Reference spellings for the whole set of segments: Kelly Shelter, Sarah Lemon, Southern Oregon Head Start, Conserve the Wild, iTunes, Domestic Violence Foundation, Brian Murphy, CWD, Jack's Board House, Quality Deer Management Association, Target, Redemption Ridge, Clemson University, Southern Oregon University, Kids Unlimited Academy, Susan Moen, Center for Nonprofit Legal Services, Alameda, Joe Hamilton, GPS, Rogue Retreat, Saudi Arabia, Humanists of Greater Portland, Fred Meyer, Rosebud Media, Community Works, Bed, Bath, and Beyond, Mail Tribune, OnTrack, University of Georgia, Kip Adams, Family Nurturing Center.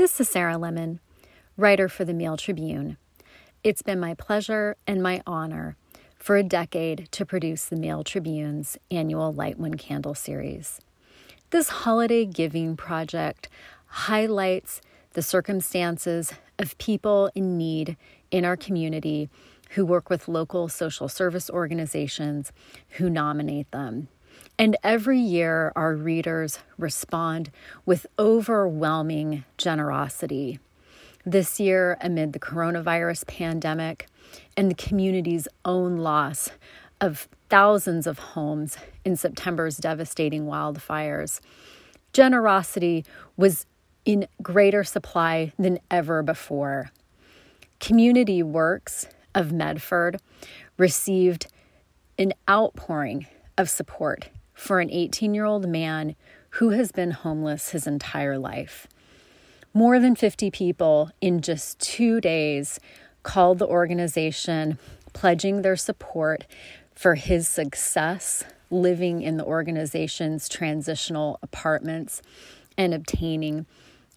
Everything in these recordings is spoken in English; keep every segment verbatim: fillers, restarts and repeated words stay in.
This is Sarah Lemon, writer for the Mail Tribune. It's been my pleasure and my honor for a decade to produce the Mail Tribune's annual Light One Candle series. This holiday giving project highlights the circumstances of people in need in our community who work with local social service organizations who nominate them. And every year, our readers respond with overwhelming generosity. This year, amid the coronavirus pandemic and the community's own loss of thousands of homes in September's devastating wildfires, generosity was in greater supply than ever before. Community Works of Medford received an outpouring of support for an eighteen-year-old man who has been homeless his entire life. More than fifty people in just two days called the organization, pledging their support for his success living in the organization's transitional apartments and obtaining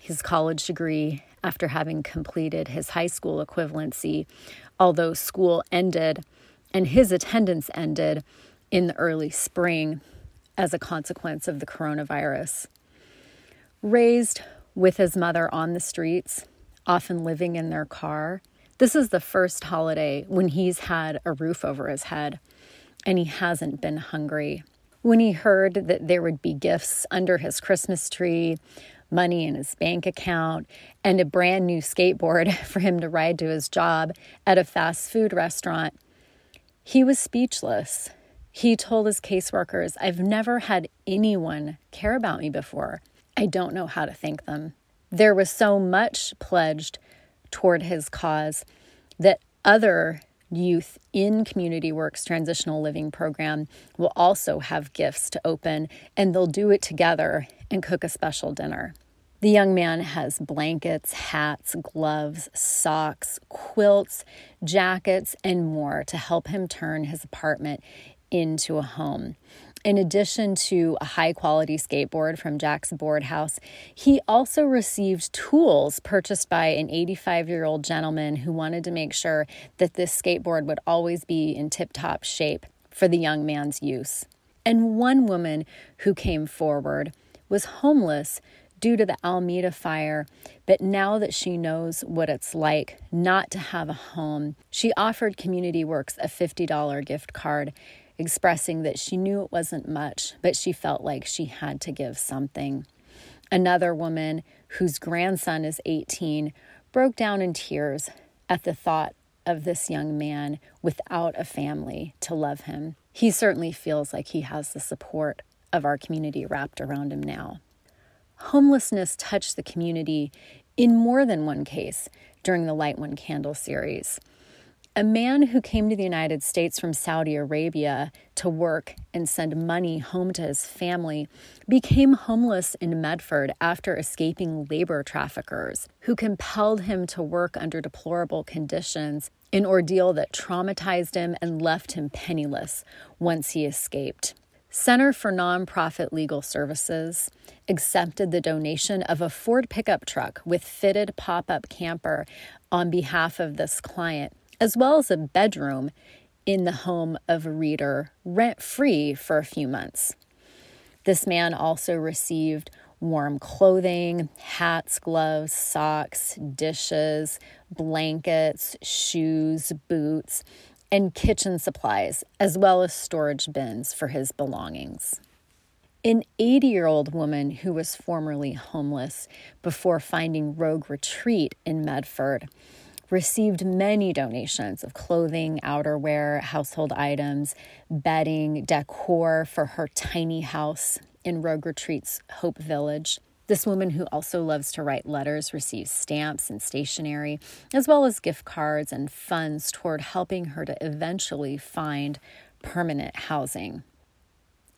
his college degree after having completed his high school equivalency, although school ended and his attendance ended in the early spring as a consequence of the coronavirus. Raised with his mother on the streets, often living in their car, this is the first holiday when he's had a roof over his head and he hasn't been hungry. When he heard that there would be gifts under his Christmas tree, money in his bank account, and a brand new skateboard for him to ride to his job at a fast food restaurant, he was speechless. He told his caseworkers, "I've never had anyone care about me before. I don't know how to thank them." There was so much pledged toward his cause that other youth in Community Works Transitional Living Program will also have gifts to open, and they'll do it together and cook a special dinner. The young man has blankets, hats, gloves, socks, quilts, jackets, and more to help him turn his apartment into a home. In addition to a high-quality skateboard from Jack's Board House, he also received tools purchased by an eighty-five-year-old gentleman who wanted to make sure that this skateboard would always be in tip-top shape for the young man's use. And one woman who came forward was homeless due to the Alameda fire, but now that she knows what it's like not to have a home, she offered Community Works a fifty dollars gift card, expressing that she knew it wasn't much, but she felt like she had to give something. Another woman, whose grandson is eighteen, broke down in tears at the thought of this young man without a family to love him. He certainly feels like he has the support of our community wrapped around him now. Homelessness touched the community in more than one case during the Light One Candle series. A man who came to the United States from Saudi Arabia to work and send money home to his family became homeless in Medford after escaping labor traffickers who compelled him to work under deplorable conditions, an ordeal that traumatized him and left him penniless once he escaped. Center for Nonprofit Legal Services accepted the donation of a Ford pickup truck with fitted pop-up camper on behalf of this client, as well as a bedroom in the home of a reader rent-free for a few months. This man also received warm clothing, hats, gloves, socks, dishes, blankets, shoes, boots, and kitchen supplies, as well as storage bins for his belongings. An eighty-year-old woman who was formerly homeless before finding Rogue Retreat in Medford received many donations of clothing, outerwear, household items, bedding, decor for her tiny house in Rogue Retreat's Hope Village. This woman, who also loves to write letters, receives stamps and stationery, as well as gift cards and funds toward helping her to eventually find permanent housing.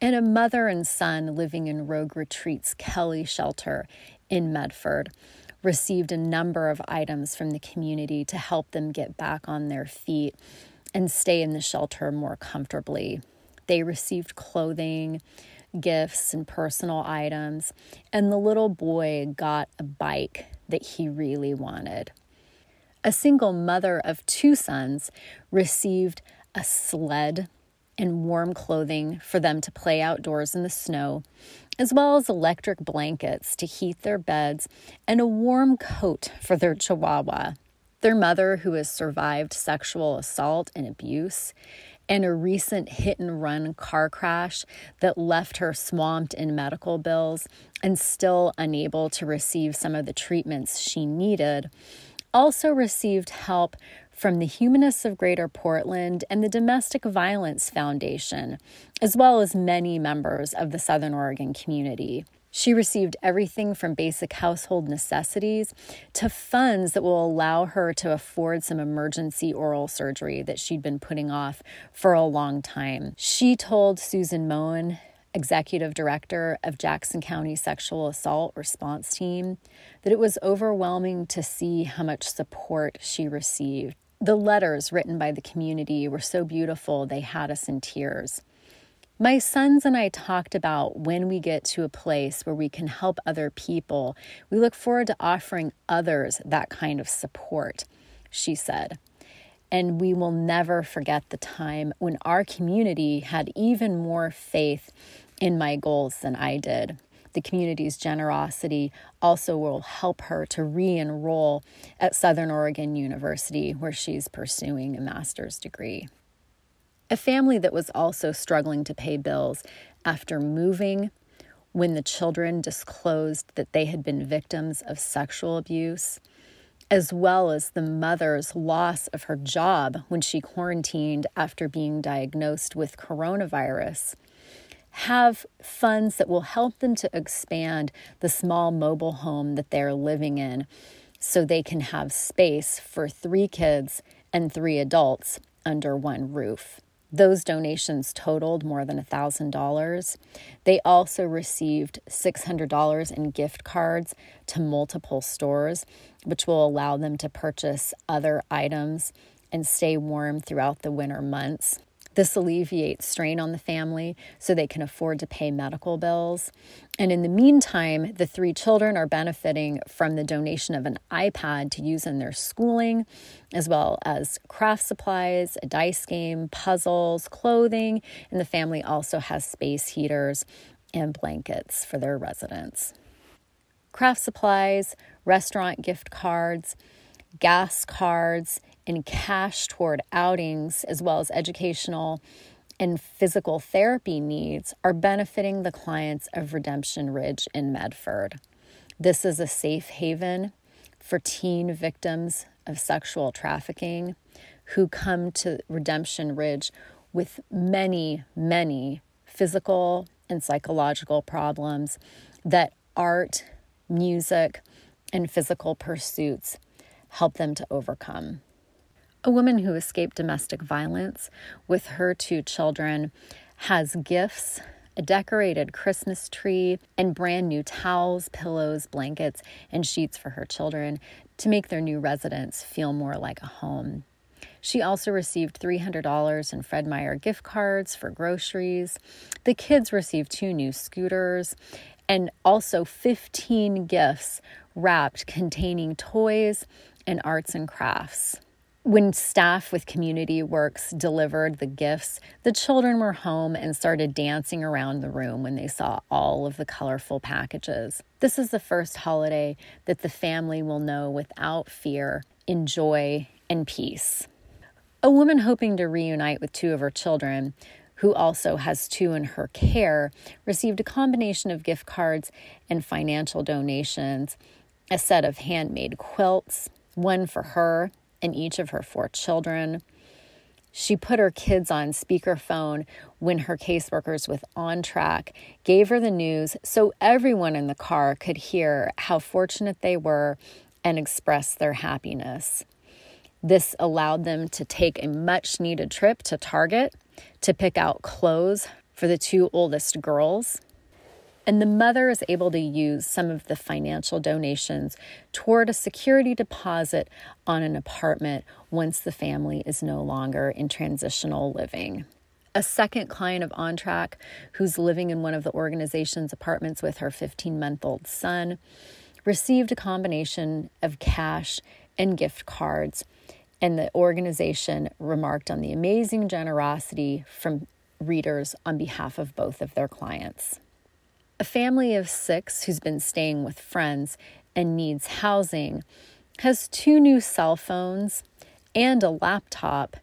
And a mother and son living in Rogue Retreat's Kelly Shelter in Medford received a number of items from the community to help them get back on their feet and stay in the shelter more comfortably. They received clothing, gifts, and personal items, and the little boy got a bike that he really wanted. A single mother of two sons received a sled and warm clothing for them to play outdoors in the snow, as well as electric blankets to heat their beds and a warm coat for their chihuahua. Their mother, who has survived sexual assault and abuse, and a recent hit-and-run car crash that left her swamped in medical bills and still unable to receive some of the treatments she needed, also received help from the Humanists of Greater Portland and the Domestic Violence Foundation, as well as many members of the Southern Oregon community. She received everything from basic household necessities to funds that will allow her to afford some emergency oral surgery that she'd been putting off for a long time. She told Susan Moen, executive director of Jackson County Sexual Assault Response Team, that it was overwhelming to see how much support she received. The letters written by the community were so beautiful they had us in tears. My sons and I talked about when we get to a place where we can help other people, we look forward to offering others that kind of support, she said. And we will never forget the time when our community had even more faith in my goals than I did. The community's generosity also will help her to re-enroll at Southern Oregon University, where she's pursuing a master's degree. A family that was also struggling to pay bills after moving when the children disclosed that they had been victims of sexual abuse, as well as the mother's loss of her job when she quarantined after being diagnosed with coronavirus, have funds that will help them to expand the small mobile home that they're living in so they can have space for three kids and three adults under one roof. Those donations totaled more than one thousand dollars. They also received six hundred dollars in gift cards to multiple stores, which will allow them to purchase other items and stay warm throughout the winter months. This alleviates strain on the family so they can afford to pay medical bills. And in the meantime, the three children are benefiting from the donation of an iPad to use in their schooling, as well as craft supplies, a dice game, puzzles, clothing, and the family also has space heaters and blankets for their residents. Craft supplies, restaurant gift cards, gas cards, and cash toward outings, as well as educational and physical therapy needs, are benefiting the clients of Redemption Ridge in Medford. This is a safe haven for teen victims of sexual trafficking who come to Redemption Ridge with many, many physical and psychological problems that art, music, and physical pursuits help them to overcome. A woman who escaped domestic violence with her two children has gifts, a decorated Christmas tree, and brand new towels, pillows, blankets, and sheets for her children to make their new residence feel more like a home. She also received three hundred dollars in Fred Meyer gift cards for groceries. The kids received two new scooters and also fifteen gifts wrapped containing toys and arts and crafts. When staff with Community Works delivered the gifts, the children were home and started dancing around the room when they saw all of the colorful packages. This is the first holiday that the family will know without fear, in joy, and peace. A woman hoping to reunite with two of her children, who also has two in her care, received a combination of gift cards and financial donations, a set of handmade quilts, one for her and each of her four children. She put her kids on speakerphone when her caseworkers with OnTrack gave her the news so everyone in the car could hear how fortunate they were and express their happiness. This allowed them to take a much-needed trip to Target to pick out clothes for the two oldest girls. And the mother is able to use some of the financial donations toward a security deposit on an apartment once the family is no longer in transitional living. A second client of OnTrack, who's living in one of the organization's apartments with her fifteen-month-old son, received a combination of cash and gift cards, and the organization remarked on the amazing generosity from readers on behalf of both of their clients. A family of six who's been staying with friends and needs housing has two new cell phones and a laptop,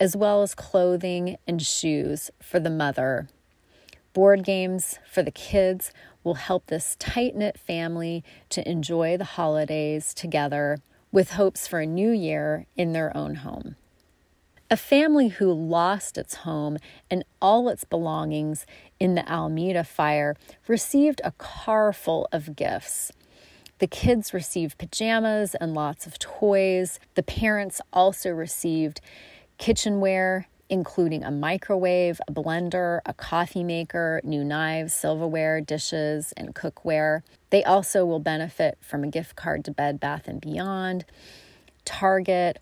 as well as clothing and shoes for the mother. Board games for the kids will help this tight-knit family to enjoy the holidays together with hopes for a new year in their own home. A family who lost its home and all its belongings in the Alameda fire received a car full of gifts. The kids received pajamas and lots of toys. The parents also received kitchenware, including a microwave, a blender, a coffee maker, new knives, silverware, dishes, and cookware. They also will benefit from a gift card to Bed, Bath, and Beyond, Target,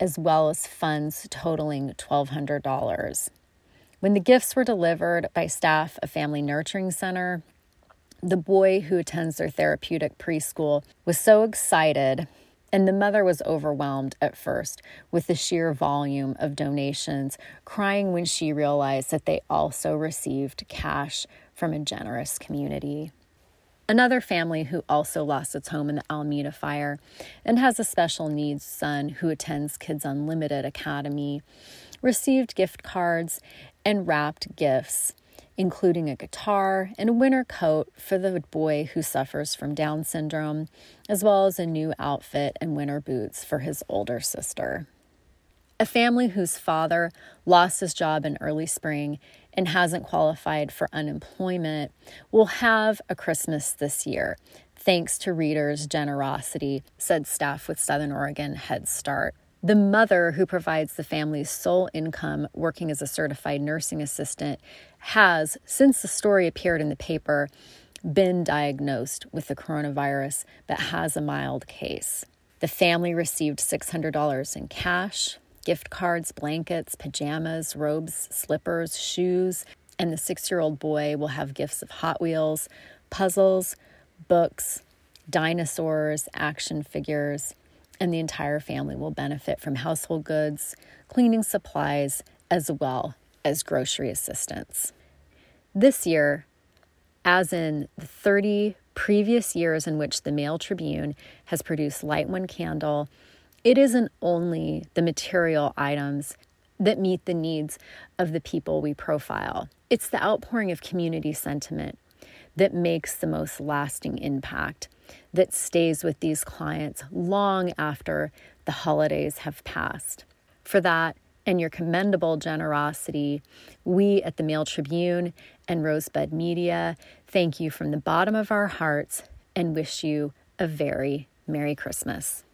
as well as funds totaling twelve hundred dollars. When the gifts were delivered by staff of Family Nurturing Center, the boy who attends their therapeutic preschool was so excited, and the mother was overwhelmed at first with the sheer volume of donations, crying when she realized that they also received cash from a generous community. Another family who also lost its home in the Alameda fire and has a special needs son who attends Kids Unlimited Academy received gift cards and wrapped gifts, including a guitar and a winter coat for the boy who suffers from Down syndrome, as well as a new outfit and winter boots for his older sister. A family whose father lost his job in early spring and hasn't qualified for unemployment will have a Christmas this year, thanks to readers' generosity, said staff with Southern Oregon Head Start. The mother, who provides the family's sole income working as a certified nursing assistant, has, since the story appeared in the paper, been diagnosed with the coronavirus but has a mild case. The family received six hundred dollars in cash, gift cards, blankets, pajamas, robes, slippers, shoes, and the six-year-old boy will have gifts of Hot Wheels, puzzles, books, dinosaurs, action figures, and the entire family will benefit from household goods, cleaning supplies, as well as grocery assistance. This year, as in the thirty previous years in which the Mail Tribune has produced Light One Candle, it isn't only the material items that meet the needs of the people we profile. It's the outpouring of community sentiment that makes the most lasting impact, that stays with these clients long after the holidays have passed. For that and your commendable generosity, we at the Mail Tribune and Rosebud Media thank you from the bottom of our hearts and wish you a very Merry Christmas.